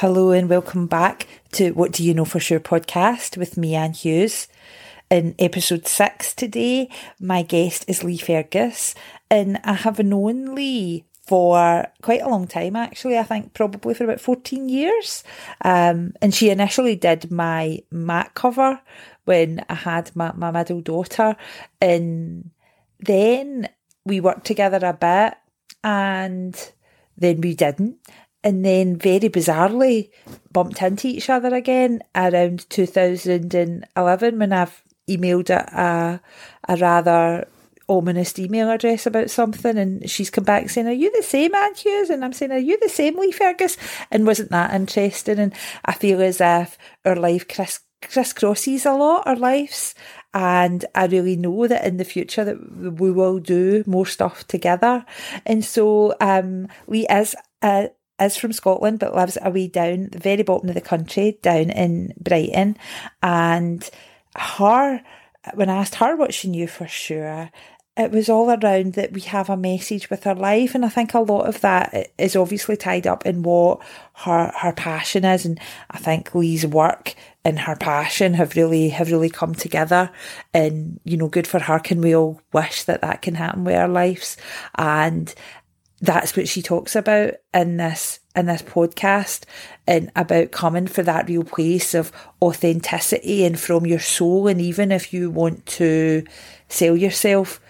Hello and welcome back to What Do You Know For Sure podcast with me, Anne Hughes. In episode 6 today, my guest is Lee Fergus, and I have known Lee for quite a long time, actually. I think probably for about 14 years. And she initially did my mat cover when I had my middle daughter. And then we worked together a bit, and then we didn't. And then very bizarrely bumped into each other again around 2011 when I've emailed a rather ominous email address about something, and she's come back saying, "Are you the same, Anne Hughes?" And I'm saying, "Are you the same, Lee Fergus?" And wasn't that interesting? And I feel as if our life crisscrosses a lot, our lives, and I really know that in the future that we will do more stuff together. And so Lee is from Scotland, but lives away down the very bottom of the country, down in Brighton. And when I asked her what she knew for sure, it was all around that we have a message with our life. And I think a lot of that is obviously tied up in what her passion is. And I think Lee's work and her passion have really come together. And, you know, good for her. Can we all wish that can happen with our lives? And that's what she talks about in this podcast, and about coming for that real place of authenticity and from your soul. And even if you want to sell yourself,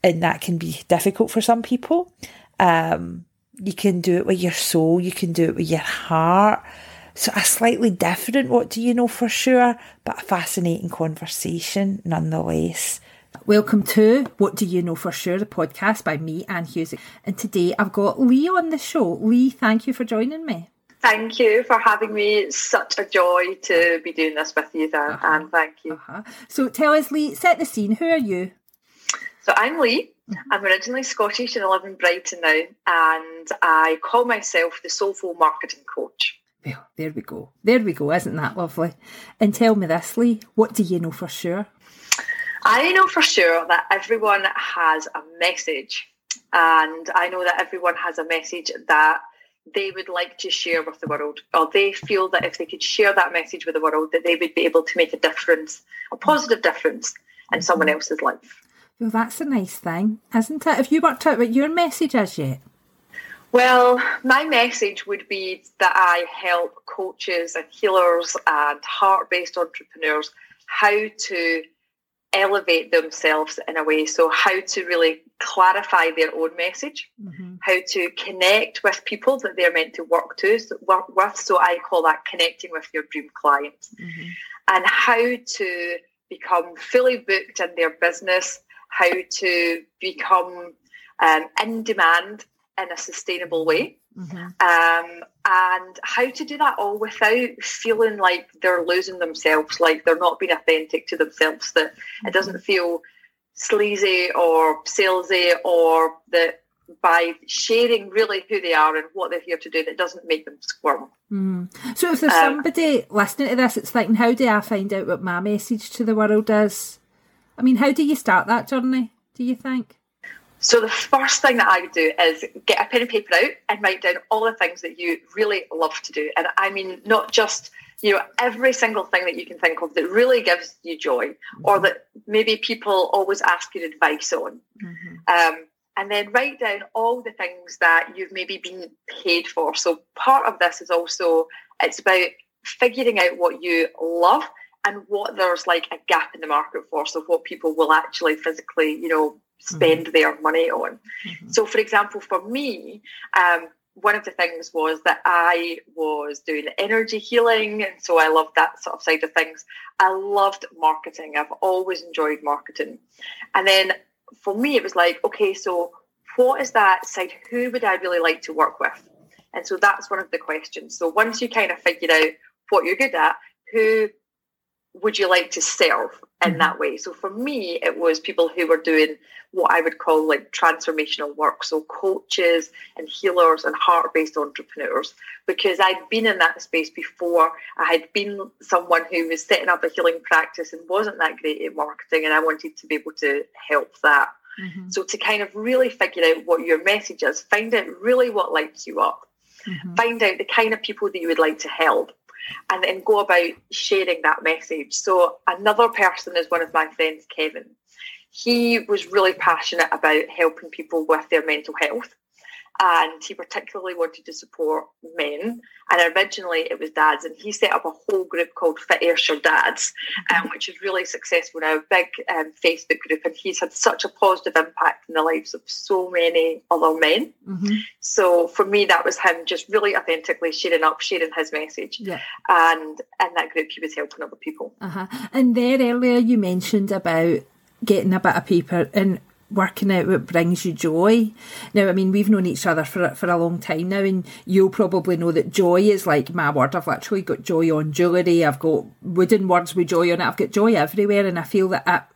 and that can be difficult for some people, you can do it with your soul, you can do it with your heart. So a slightly different What Do You Know For Sure, but a fascinating conversation nonetheless. Welcome to What Do You Know For Sure, the podcast by me, Anne Hughes. And today I've got Lee on the show. Lee, thank you for joining me. Thank you for having me. It's such a joy to be doing this with you, Anne. Thank you. So tell us, Lee, set the scene. Who are you? So I'm Lee. I'm originally Scottish and I live in Brighton now. And I call myself the Soulful Marketing Coach. Well, there we go. There we go. Isn't that lovely? And tell me this, Lee, what do you know for sure? I know for sure that everyone has a message, and I know that everyone has a message that they would like to share with the world, or they feel that if they could share that message with the world, that they would be able to make a difference, a positive difference in someone else's life. Well, that's a nice thing, isn't it? Have you worked out what your message is yet? Well, my message would be that I help coaches and healers and heart-based entrepreneurs how to elevate themselves in a way, so how to really clarify their own message, how to connect with people that they're meant to work with, so I call that connecting with your dream clients, and how to become fully booked in their business, how to become in demand in a sustainable way, and how to do that all without feeling like they're losing themselves, like they're not being authentic to themselves, that it doesn't feel sleazy or salesy, or that by sharing really who they are and what they're here to do, that doesn't make them squirm. So if there's somebody listening to this, it's thinking, how do I find out what my message to the world is? I mean, how do you start that journey, do you think? So the first thing that I would do is get a pen and paper out and write down all the things that you really love to do. And I mean, not just, you know, every single thing that you can think of that really gives you joy, or that maybe people always ask you advice on. And then write down all the things that you've maybe been paid for. So part of this is also, it's about figuring out what you love and what there's like a gap in the market for. So what people will actually physically, you know, spend their money on. So for example, for me, one of the things was that I was doing energy healing, and so I loved that sort of side of things. I loved marketing. I've always enjoyed marketing. And then for me it was like, okay, so what is that side? Who would I really like to work with? And so that's one of the questions. So once you kind of figure out what you're good at, who would you like to serve in that way? So for me, it was people who were doing what I would call like transformational work. So coaches and healers and heart-based entrepreneurs, because I'd been in that space before. I had been someone who was setting up a healing practice and wasn't that great at marketing, and I wanted to be able to help that. So to kind of really figure out what your message is, find out really what lights you up. Mm-hmm. Find out the kind of people that you would like to help, and then go about sharing that message. So another person is one of my friends, Kevin. He was really passionate about helping people with their mental health, and he particularly wanted to support men. And originally it was dads, and he set up a whole group called Fit Ayrshire Dads, which is really successful now, a big Facebook group, and he's had such a positive impact in the lives of so many other men. Mm-hmm. So for me, that was him just really authentically sharing his message. Yeah. And in that group, he was helping other people. Uh-huh. And there earlier you mentioned about getting a bit of paper and working out what brings you joy. Now, I mean, we've known each other for a long time now, and you'll probably know that joy is like my word. I've literally got joy on jewellery. I've got wooden words with joy on it. I've got joy everywhere, and I feel that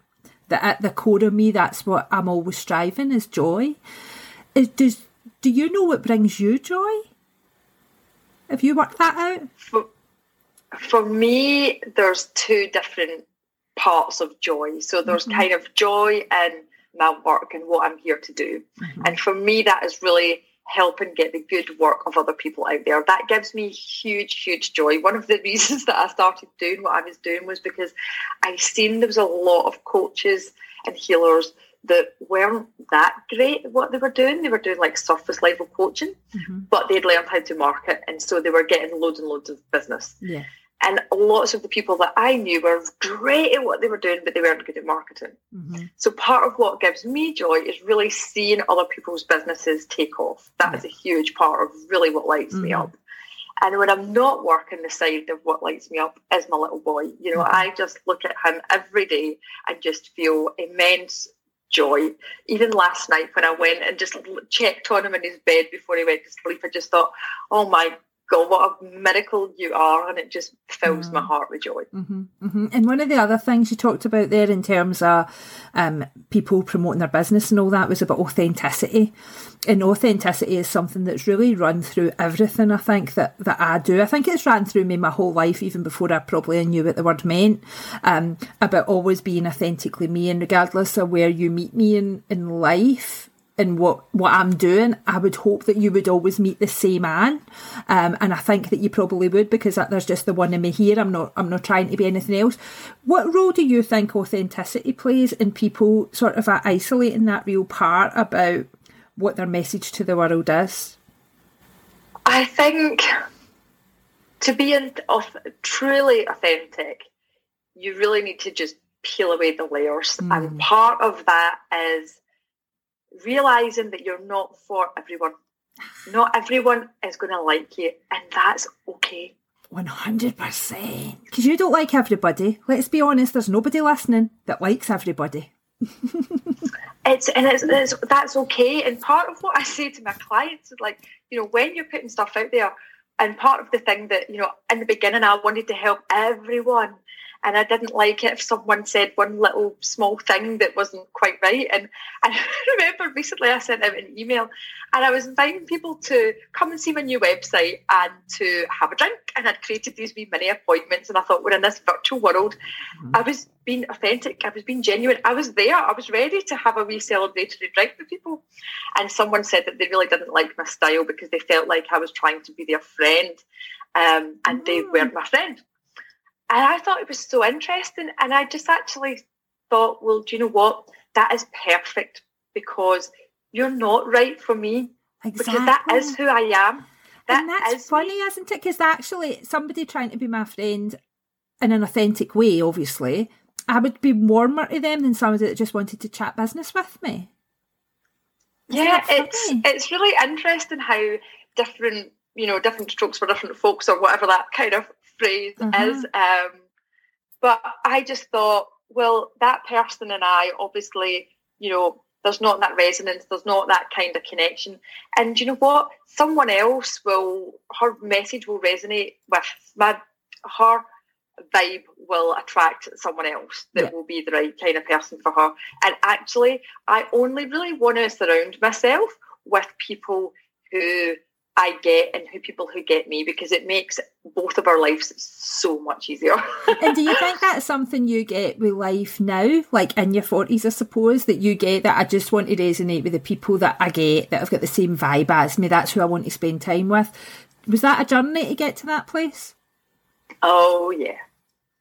at the core of me, that's what I'm always striving, is joy. Do you know what brings you joy? Have you worked that out? For me, there's two different parts of joy. So there's mm-hmm. kind of joy in my work and what I'm here to do. Mm-hmm. And for me, that is really helping get the good work of other people out there. That gives me huge joy. One of the reasons that I started doing what I was doing was because I seen there was a lot of coaches and healers that weren't that great at what they were doing. They were doing like surface level coaching, mm-hmm. but they'd learned how to market, and so they were getting loads and loads of business. Yeah. And lots of the people that I knew were great at what they were doing, but they weren't good at marketing. Mm-hmm. So part of what gives me joy is really seeing other people's businesses take off. That mm-hmm. is a huge part of really what lights mm-hmm. me up. And when I'm not working, the side of what lights me up is my little boy. You know, mm-hmm. I just look at him every day and just feel immense joy. Even last night when I went and just checked on him in his bed before he went to sleep, I just thought, oh my God, what a miracle you are, and it just fills my heart with joy. Mm-hmm, mm-hmm. And one of the other things you talked about there in terms of people promoting their business and all that was about authenticity. And authenticity is something that's really run through everything, I think, that I do. I think it's ran through me my whole life, even before I probably knew what the word meant, about always being authentically me, and regardless of where you meet me in life, in what I'm doing, I would hope that you would always meet the same Anne. And I think that you probably would, because there's just the one in me here. I'm not trying to be anything else. What role do you think authenticity plays in people sort of isolating that real part about what their message to the world is? I think to be truly authentic, you really need to just peel away the layers. Mm. And part of that is realising that you're not for everyone. Not everyone is going to like you, and that's okay. 100%. Because you don't like everybody. Let's be honest, there's nobody listening that likes everybody. That's okay. And part of what I say to my clients is, like, you know, when you're putting stuff out there, and part of the thing that, you know, in the beginning I wanted to help everyone, and I didn't like it if someone said one little small thing that wasn't quite right. And I remember recently I sent out an email, and I was inviting people to come and see my new website and to have a drink. And I'd created these wee mini appointments, and I thought, we're in this virtual world. Mm-hmm. I was being authentic. I was being genuine. I was there. I was ready to have a wee celebratory drink with people. And someone said that they really didn't like my style because they felt like I was trying to be their friend, and they weren't my friend. And I thought it was so interesting. And I just actually thought, well, do you know what? That is perfect, because you're not right for me. Exactly. Because that is who I am. That's funny, isn't it? Because actually somebody trying to be my friend in an authentic way, obviously, I would be warmer to them than somebody that just wanted to chat business with me. Yeah, it's really interesting how different, you know, different strokes for different folks, or whatever that kind of phrase is. But I just thought, well, that person and I, obviously, you know, there's not that resonance, there's not that kind of connection. And you know what? Someone else her message will resonate with her vibe will attract someone else that will be the right kind of person for her. And actually, I only really want to surround myself with people who I get and who people who get me, because it makes both of our lives so much easier. And do you think that's something you get with life now, like in your 40s, I suppose, that you get that I just want to resonate with the people that I get, that have got the same vibe as me, that's who I want to spend time with? Was that a journey to get to that place? Oh, yeah.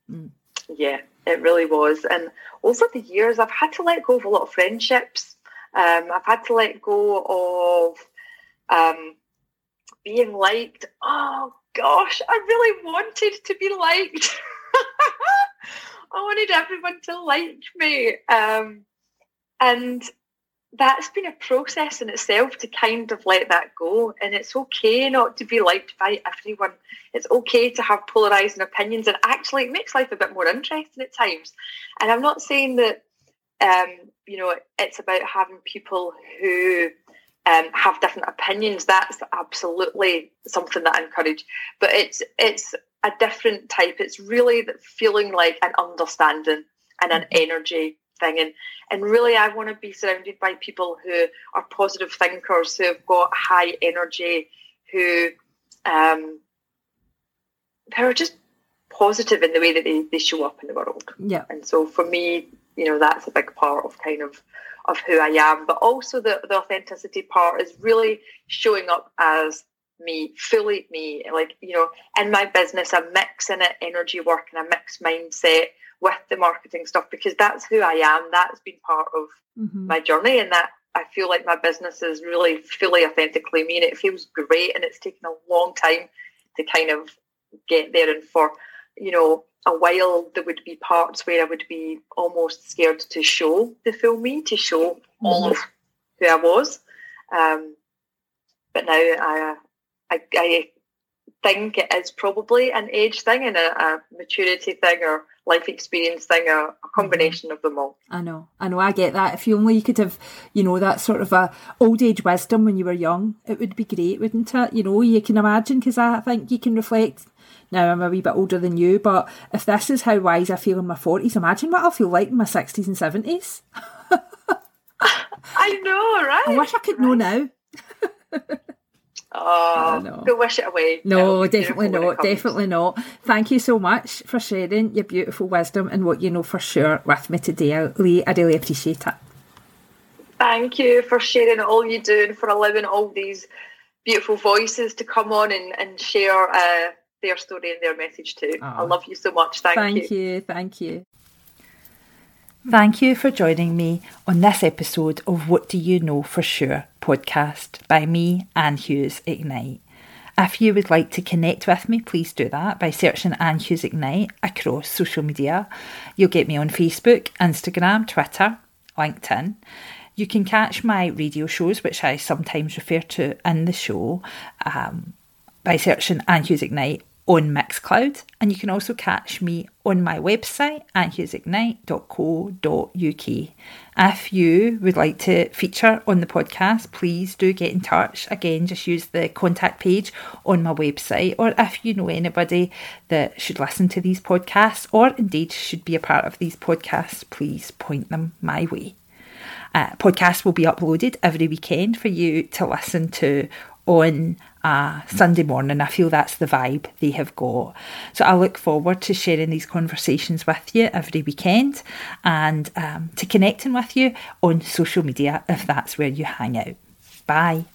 Mm. Yeah, it really was. And over the years, I've had to let go of a lot of friendships. I've had to let go of... being liked. Oh gosh, I really wanted to be liked. I wanted everyone to like me. And that's been a process in itself to kind of let that go. And it's okay not to be liked by everyone. It's okay to have polarising opinions. And actually, it makes life a bit more interesting at times. And I'm not saying that, it's about having people who... have different opinions. That's absolutely something that I encourage, but it's a different type. It's really that feeling like an understanding and an energy thing, and really I want to be surrounded by people who are positive thinkers, who have got high energy, who are just positive in the way that they show up in the world. Yeah. And so for me, that's a big part of kind of who I am, but also the authenticity part is really showing up as me, fully me. Like, in my business, I'm mixing it, energy work, and I mix mindset with the marketing stuff, because that's who I am. That's been part of my journey, and that I feel like my business is really fully authentically me, and it feels great, and it's taken a long time to kind of get there. And for, a while there would be parts where I would be almost scared to show the full me, to show all of who I was. But now I think it is probably an age thing and a maturity thing, or life experience thing, or a combination of them all. I know, I get that. If you could have, that sort of a old age wisdom when you were young, it would be great, wouldn't it? You can imagine, because I think you can reflect... Now, I'm a wee bit older than you, but if this is how wise I feel in my 40s, imagine what I'll feel like in my 60s and 70s. I know, right? I wish I could know now. Oh, don't wish it away. No, definitely not. Definitely not. Thank you so much for sharing your beautiful wisdom and what you know for sure with me today, Lee. I really appreciate it. Thank you for sharing all you do and for allowing all these beautiful voices to come on and share their story and their message too. I love you so much. Thank you. Thank you for joining me on this episode of What Do You Know For Sure podcast by me, Anne Hughes Ignite. If you would like to connect with me, please do that by searching Anne Hughes Ignite across social media. You'll get me on Facebook, Instagram, Twitter, LinkedIn. You can catch my radio shows, which I sometimes refer to in the show, by searching Anne Hughes Ignite on Mixcloud. And you can also catch me on my website, annehughesignite.co.uk. If you would like to feature on the podcast, please do get in touch. Again, just use the contact page on my website. Or if you know anybody that should listen to these podcasts, or indeed should be a part of these podcasts, please point them my way. Podcasts will be uploaded every weekend for you to listen to on Sunday morning. I feel that's the vibe they have got. So I look forward to sharing these conversations with you every weekend, and to connecting with you on social media if that's where you hang out. Bye.